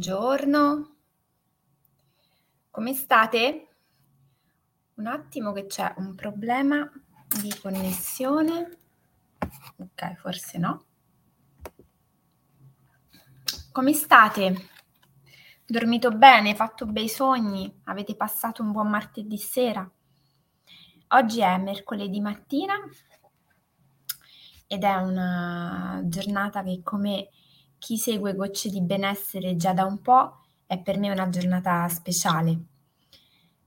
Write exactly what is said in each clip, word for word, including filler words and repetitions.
Buongiorno, come state? Un attimo che c'è un problema di connessione, ok, forse no. Come state? Dormito bene? Fatto bei sogni? Avete passato un buon martedì sera? Oggi è mercoledì mattina ed è una giornata che, come chi segue Gocce di Benessere già da un po', è per me una giornata speciale.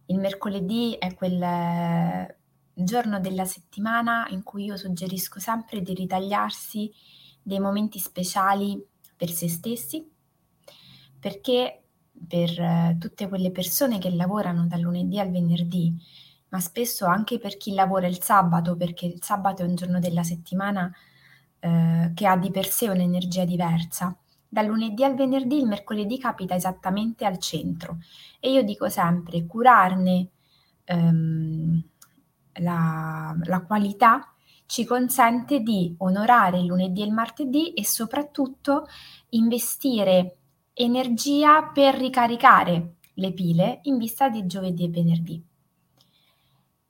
Il mercoledì è quel giorno della settimana in cui io suggerisco sempre di ritagliarsi dei momenti speciali per se stessi, perché per tutte quelle persone che lavorano dal lunedì al venerdì, ma spesso anche per chi lavora il sabato, perché il sabato è un giorno della settimana che ha di per sé un'energia diversa. Dal lunedì al venerdì il mercoledì capita esattamente al centro e io dico sempre curarne ehm, la, la qualità ci consente di onorare il lunedì e il martedì e soprattutto investire energia per ricaricare le pile in vista di giovedì e venerdì.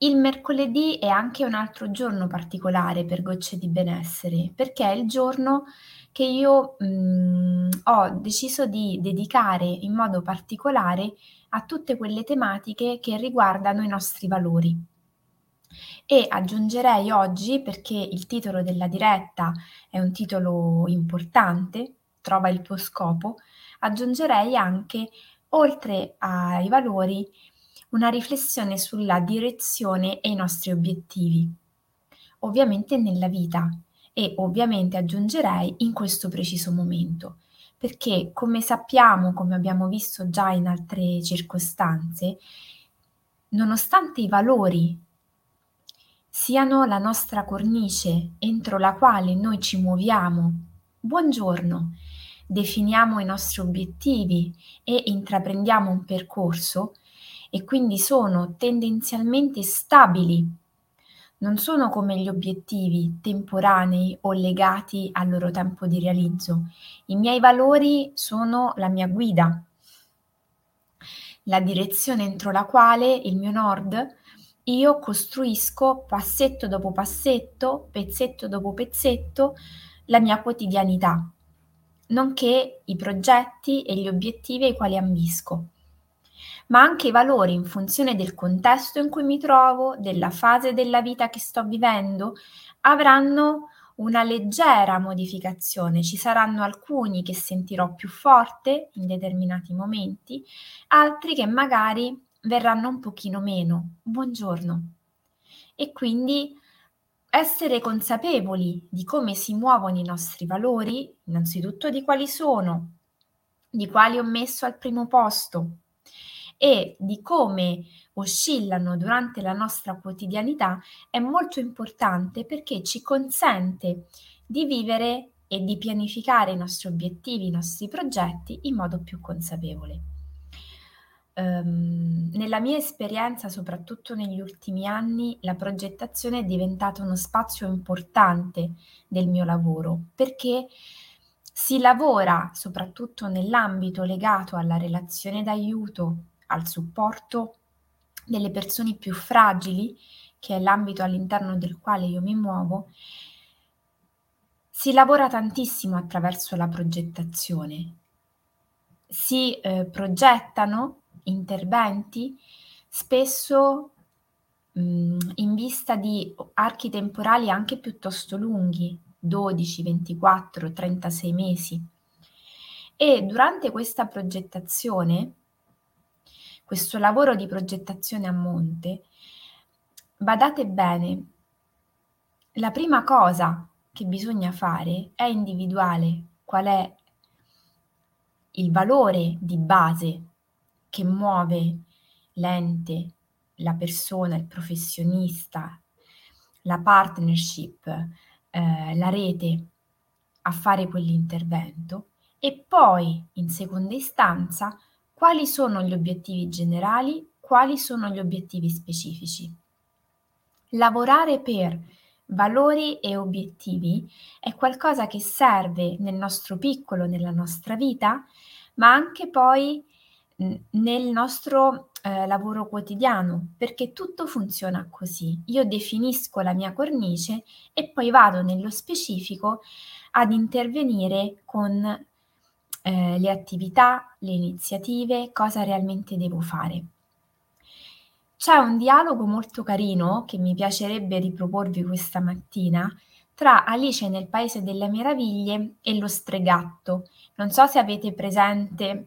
Il mercoledì è anche un altro giorno particolare per Gocce di Benessere, perché è il giorno che io mh, ho deciso di dedicare in modo particolare a tutte quelle tematiche che riguardano i nostri valori. E aggiungerei oggi, perché il titolo della diretta è un titolo importante, Trova il tuo scopo, aggiungerei anche, oltre ai valori, una riflessione sulla direzione e i nostri obiettivi, ovviamente nella vita, e ovviamente aggiungerei in questo preciso momento, perché come sappiamo, come abbiamo visto già in altre circostanze, nonostante i valori siano la nostra cornice entro la quale noi ci muoviamo, buongiorno, definiamo i nostri obiettivi e intraprendiamo un percorso, e quindi sono tendenzialmente stabili, non sono come gli obiettivi temporanei o legati al loro tempo di realizzo. I miei valori sono la mia guida, la direzione entro la quale, il mio nord, io costruisco passetto dopo passetto, pezzetto dopo pezzetto, la mia quotidianità, nonché i progetti e gli obiettivi ai quali ambisco. Ma anche i valori in funzione del contesto in cui mi trovo, della fase della vita che sto vivendo, avranno una leggera modificazione. Ci saranno alcuni che sentirò più forte in determinati momenti, altri che magari verranno un pochino meno. Buongiorno. E quindi essere consapevoli di come si muovono i nostri valori, innanzitutto di quali sono, di quali ho messo al primo posto, e di come oscillano durante la nostra quotidianità è molto importante, perché ci consente di vivere e di pianificare i nostri obiettivi, i nostri progetti in modo più consapevole. Ehm, nella mia esperienza, soprattutto negli ultimi anni, la progettazione è diventata uno spazio importante del mio lavoro, perché si lavora soprattutto nell'ambito legato alla relazione d'aiuto, al supporto delle persone più fragili, che è l'ambito all'interno del quale io mi muovo. Si lavora tantissimo attraverso la progettazione, si eh, progettano interventi spesso mh, in vista di archi temporali anche piuttosto lunghi, dodici, ventiquattro, trentasei mesi, e durante questa progettazione, questo lavoro di progettazione a monte, badate bene, la prima cosa che bisogna fare è individuare qual è il valore di base che muove l'ente, la persona, il professionista, la partnership, eh, la rete a fare quell'intervento, e poi in seconda istanza quali sono gli obiettivi generali, quali sono gli obiettivi specifici. Lavorare per valori e obiettivi è qualcosa che serve nel nostro piccolo, nella nostra vita, ma anche poi nel nostro eh, lavoro quotidiano, perché tutto funziona così. Io definisco la mia cornice e poi vado nello specifico ad intervenire con eh, le attività, le iniziative, cosa realmente devo fare. C'è un dialogo molto carino che mi piacerebbe riproporvi questa mattina tra Alice nel Paese delle Meraviglie e lo stregatto. Non so se avete presente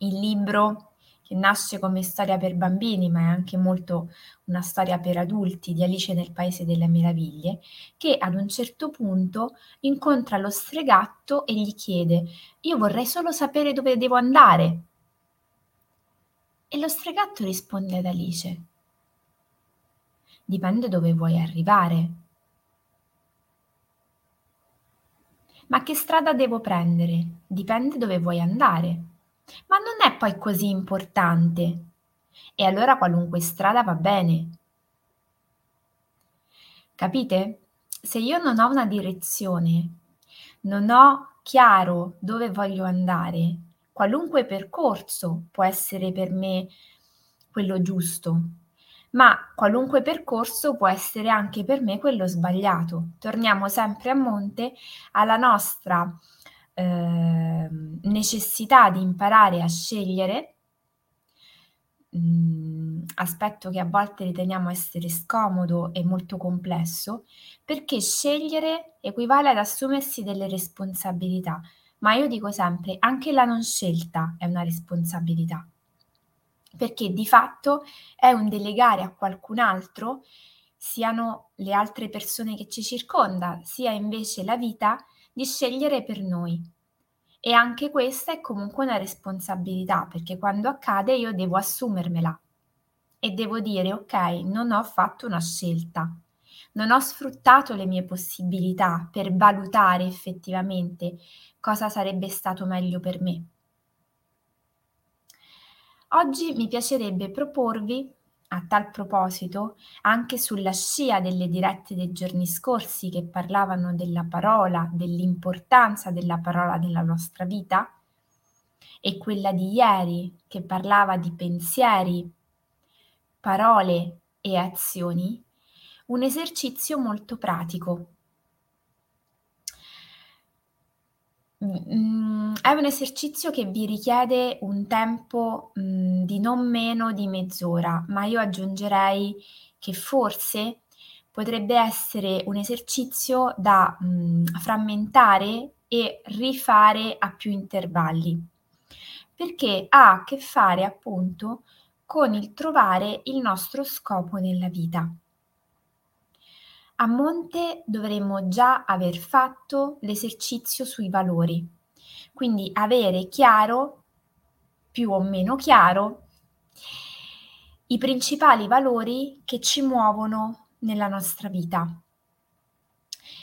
il libro che nasce come storia per bambini, ma è anche molto una storia per adulti, di Alice nel Paese delle Meraviglie, che ad un certo punto incontra lo stregatto e gli chiede: io vorrei solo sapere dove devo andare. E lo stregatto risponde ad Alice: dipende dove vuoi arrivare. Ma che strada devo prendere? Dipende dove vuoi andare. Ma non è poi così importante. E allora qualunque strada va bene. Capite? Se io non ho una direzione, non ho chiaro dove voglio andare, qualunque percorso può essere per me quello giusto, ma qualunque percorso può essere anche per me quello sbagliato. Torniamo sempre a monte alla nostra eh, necessità di imparare a scegliere, mh, aspetto che a volte riteniamo essere scomodo e molto complesso, perché scegliere equivale ad assumersi delle responsabilità. Ma io dico sempre, anche la non scelta è una responsabilità, perché di fatto è un delegare a qualcun altro, siano le altre persone che ci circonda, sia invece la vita, di scegliere per noi. E anche questa è comunque una responsabilità, perché quando accade io devo assumermela e devo dire: ok, non ho fatto una scelta. Non ho sfruttato le mie possibilità per valutare effettivamente cosa sarebbe stato meglio per me. Oggi mi piacerebbe proporvi, a tal proposito, anche sulla scia delle dirette dei giorni scorsi che parlavano della parola, dell'importanza della parola nella nostra vita, e quella di ieri che parlava di pensieri, parole e azioni, un esercizio molto pratico. È un esercizio che vi richiede un tempo mh, di non meno di mezz'ora, ma io aggiungerei che forse potrebbe essere un esercizio da mh, frammentare e rifare a più intervalli, perché ha a che fare appunto con il trovare il nostro scopo nella vita. A monte dovremmo già aver fatto l'esercizio sui valori, quindi avere chiaro, più o meno chiaro, i principali valori che ci muovono nella nostra vita,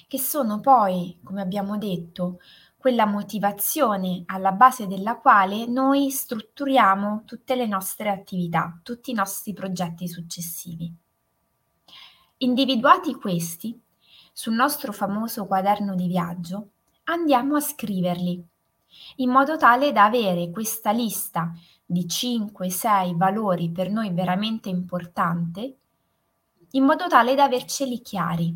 che sono poi, come abbiamo detto, quella motivazione alla base della quale noi strutturiamo tutte le nostre attività, tutti i nostri progetti successivi. Individuati questi, sul nostro famoso quaderno di viaggio, andiamo a scriverli, in modo tale da avere questa lista di cinque sei valori per noi veramente importante, in modo tale da averceli chiari.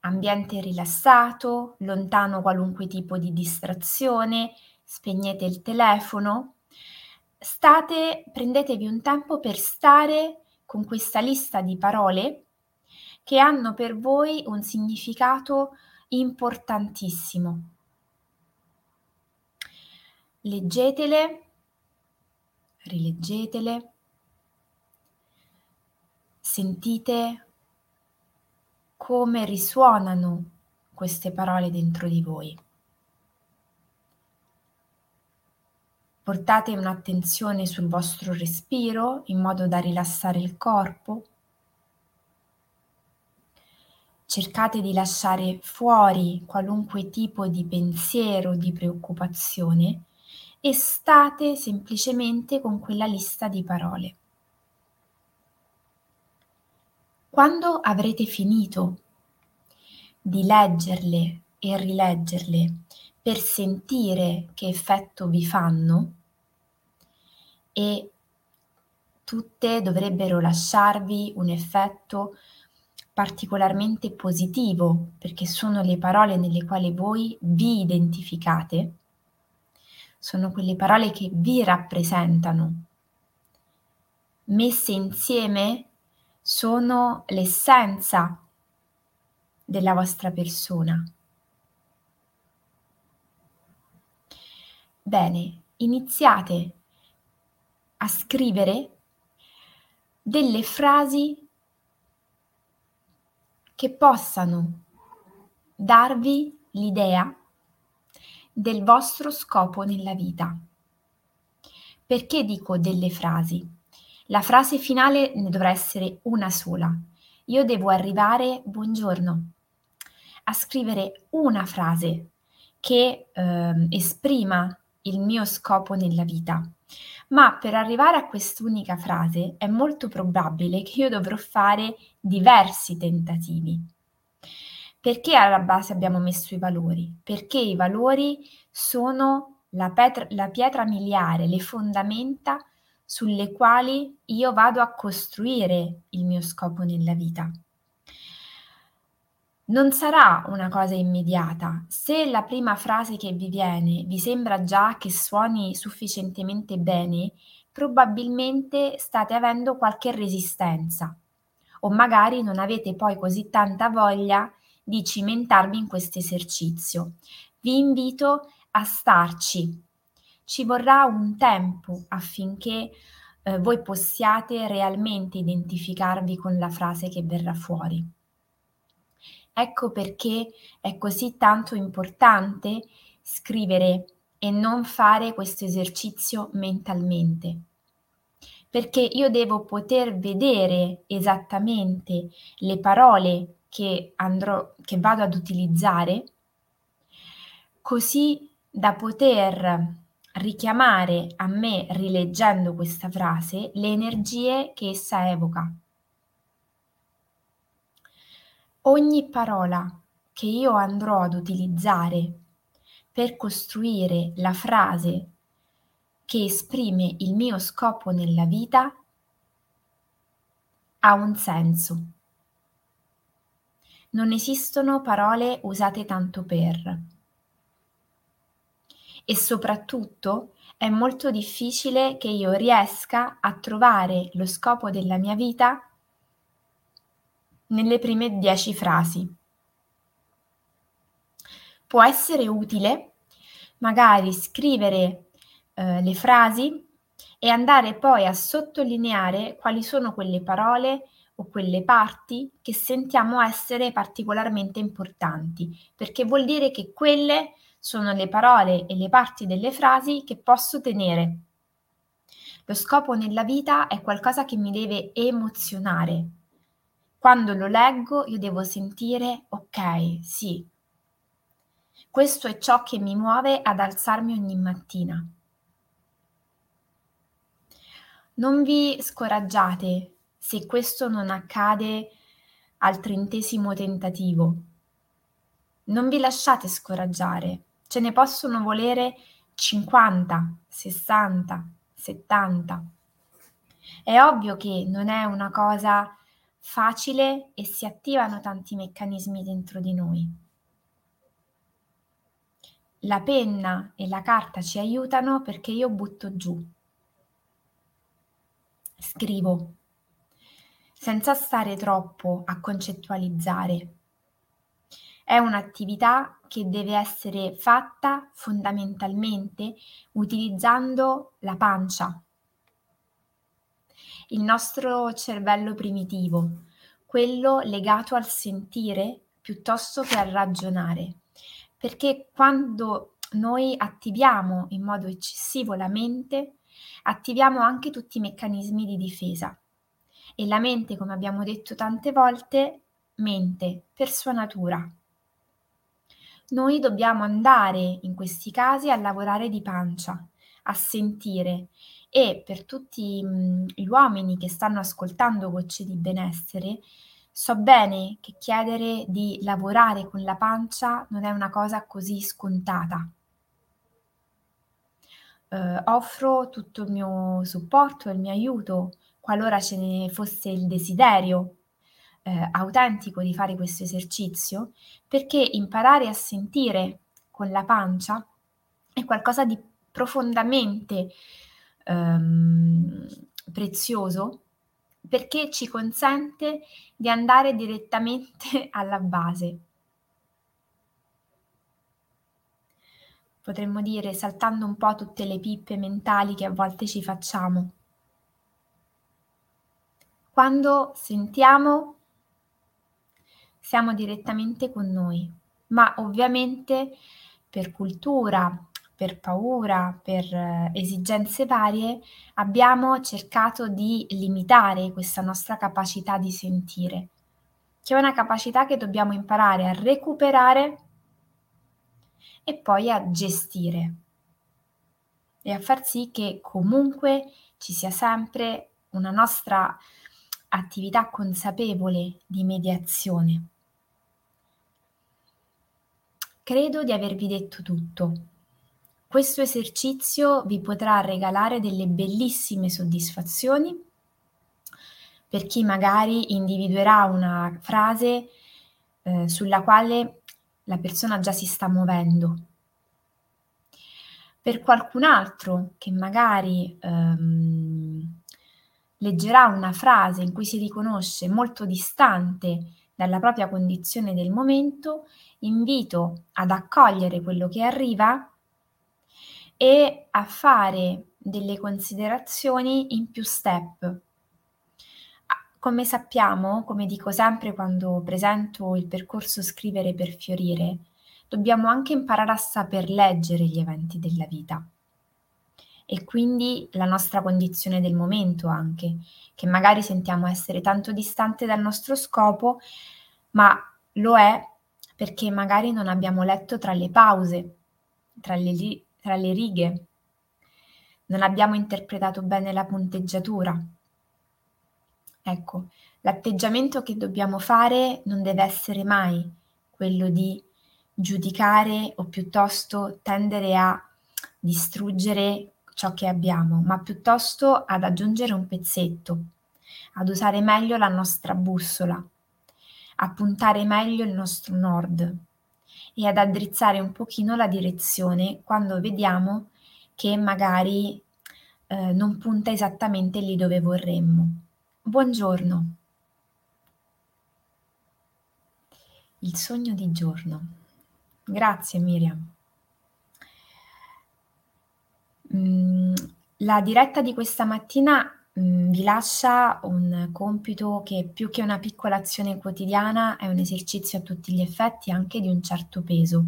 Ambiente rilassato, lontano qualunque tipo di distrazione, spegnete il telefono, state, prendetevi un tempo per stare con questa lista di parole che hanno per voi un significato importantissimo. Leggetele, rileggetele, sentite come risuonano queste parole dentro di voi. Portate un'attenzione sul vostro respiro in modo da rilassare il corpo. Cercate di lasciare fuori qualunque tipo di pensiero, di preoccupazione, e state semplicemente con quella lista di parole. Quando avrete finito di leggerle e rileggerle per sentire che effetto vi fanno, e tutte dovrebbero lasciarvi un effetto particolarmente positivo, perché sono le parole nelle quali voi vi identificate, sono quelle parole che vi rappresentano. Messe insieme sono l'essenza della vostra persona. Bene, iniziate a scrivere delle frasi che possano darvi l'idea del vostro scopo nella vita. Perché dico delle frasi? La frase finale ne dovrà essere una sola. Io devo arrivare, buongiorno, a scrivere una frase che eh, esprima il mio scopo nella vita. Ma per arrivare a quest'unica frase è molto probabile che io dovrò fare diversi tentativi. Perché alla base abbiamo messo i valori? Perché i valori sono la pietra, la pietra miliare, le fondamenta sulle quali io vado a costruire il mio scopo nella vita. Non sarà una cosa immediata. Se la prima frase che vi viene vi sembra già che suoni sufficientemente bene, probabilmente state avendo qualche resistenza o magari non avete poi così tanta voglia di cimentarvi in questo esercizio. Vi invito a starci. Ci vorrà un tempo affinché eh, voi possiate realmente identificarvi con la frase che verrà fuori. Ecco perché è così tanto importante scrivere e non fare questo esercizio mentalmente, perché io devo poter vedere esattamente le parole che andrò, che vado ad utilizzare, così da poter richiamare a me, rileggendo questa frase, le energie che essa evoca. Ogni parola che io andrò ad utilizzare per costruire la frase che esprime il mio scopo nella vita ha un senso. Non esistono parole usate tanto per. E soprattutto è molto difficile che io riesca a trovare lo scopo della mia vita nelle prime dieci frasi. Può essere utile magari scrivere eh, le frasi e andare poi a sottolineare quali sono quelle parole o quelle parti che sentiamo essere particolarmente importanti, perché vuol dire che quelle sono le parole e le parti delle frasi che posso tenere. Lo scopo nella vita è qualcosa che mi deve emozionare. Quando lo leggo io devo sentire, ok, sì, questo è ciò che mi muove ad alzarmi ogni mattina. Non vi scoraggiate se questo non accade al trentesimo tentativo. Non vi lasciate scoraggiare, ce ne possono volere cinquanta, sessanta, settanta. È ovvio che non è una cosa facile e si attivano tanti meccanismi dentro di noi. La penna e la carta ci aiutano perché io butto giù. Scrivo, senza stare troppo a concettualizzare. È un'attività che deve essere fatta fondamentalmente utilizzando la pancia, il nostro cervello primitivo, quello legato al sentire piuttosto che al ragionare, perché quando noi attiviamo in modo eccessivo la mente, attiviamo anche tutti i meccanismi di difesa e la mente, come abbiamo detto tante volte, mente per sua natura. Noi dobbiamo andare in questi casi a lavorare di pancia, a sentire. E per tutti gli uomini che stanno ascoltando Gocce di Benessere, So bene che chiedere di lavorare con la pancia non è una cosa così scontata. Eh, offro tutto il mio supporto e il mio aiuto qualora ce ne fosse il desiderio eh, autentico di fare questo esercizio, perché imparare a sentire con la pancia è qualcosa di profondamente ehm, prezioso, perché ci consente di andare direttamente alla base. Potremmo dire, saltando un po' tutte le pippe mentali che a volte ci facciamo. Quando sentiamo, siamo direttamente con noi, ma ovviamente per cultura, per paura, per esigenze varie, abbiamo cercato di limitare questa nostra capacità di sentire, che è una capacità che dobbiamo imparare a recuperare e poi a gestire e a far sì che comunque ci sia sempre una nostra attività consapevole di mediazione. Credo di avervi detto tutto. Questo esercizio vi potrà regalare delle bellissime soddisfazioni per chi magari individuerà una frase eh, sulla quale la persona già si sta muovendo. Per qualcun altro che magari ehm, leggerà una frase in cui si riconosce molto distante dalla propria condizione del momento, invito ad accogliere quello che arriva e a fare delle considerazioni in più step. Come sappiamo, come dico sempre quando presento il percorso Scrivere per Fiorire, dobbiamo anche imparare a saper leggere gli eventi della vita e quindi la nostra condizione del momento anche, che magari sentiamo essere tanto distante dal nostro scopo, ma lo è perché magari non abbiamo letto tra le pause, tra le li- tra le righe, non abbiamo interpretato bene la punteggiatura. Ecco, l'atteggiamento che dobbiamo fare non deve essere mai quello di giudicare o piuttosto tendere a distruggere ciò che abbiamo, ma piuttosto ad aggiungere un pezzetto, ad usare meglio la nostra bussola, a puntare meglio il nostro nord e ad addrizzare un pochino la direzione quando vediamo che magari eh, non punta esattamente lì dove vorremmo. Buongiorno. Il sogno di giorno. Grazie Miriam. Mm, la diretta di questa mattina mm, vi lascia un compito che più che una piccola azione quotidiana è un esercizio a tutti gli effetti anche di un certo peso.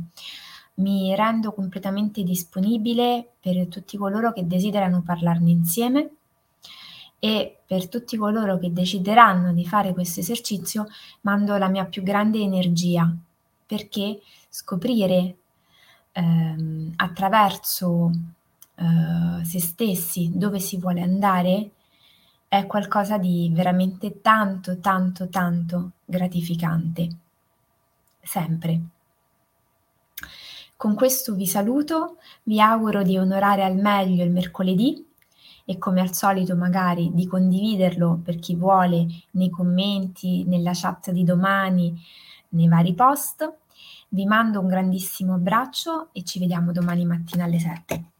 Mi rendo completamente disponibile per tutti coloro che desiderano parlarne insieme e per tutti coloro che decideranno di fare questo esercizio mando la mia più grande energia, perché scoprire ehm, attraverso eh, se stessi dove si vuole andare è qualcosa di veramente tanto, tanto, tanto gratificante, sempre. Con questo vi saluto, vi auguro di onorare al meglio il mercoledì e come al solito magari di condividerlo per chi vuole nei commenti, nella chat di domani, nei vari post. Vi mando un grandissimo abbraccio e ci vediamo domani mattina alle sette.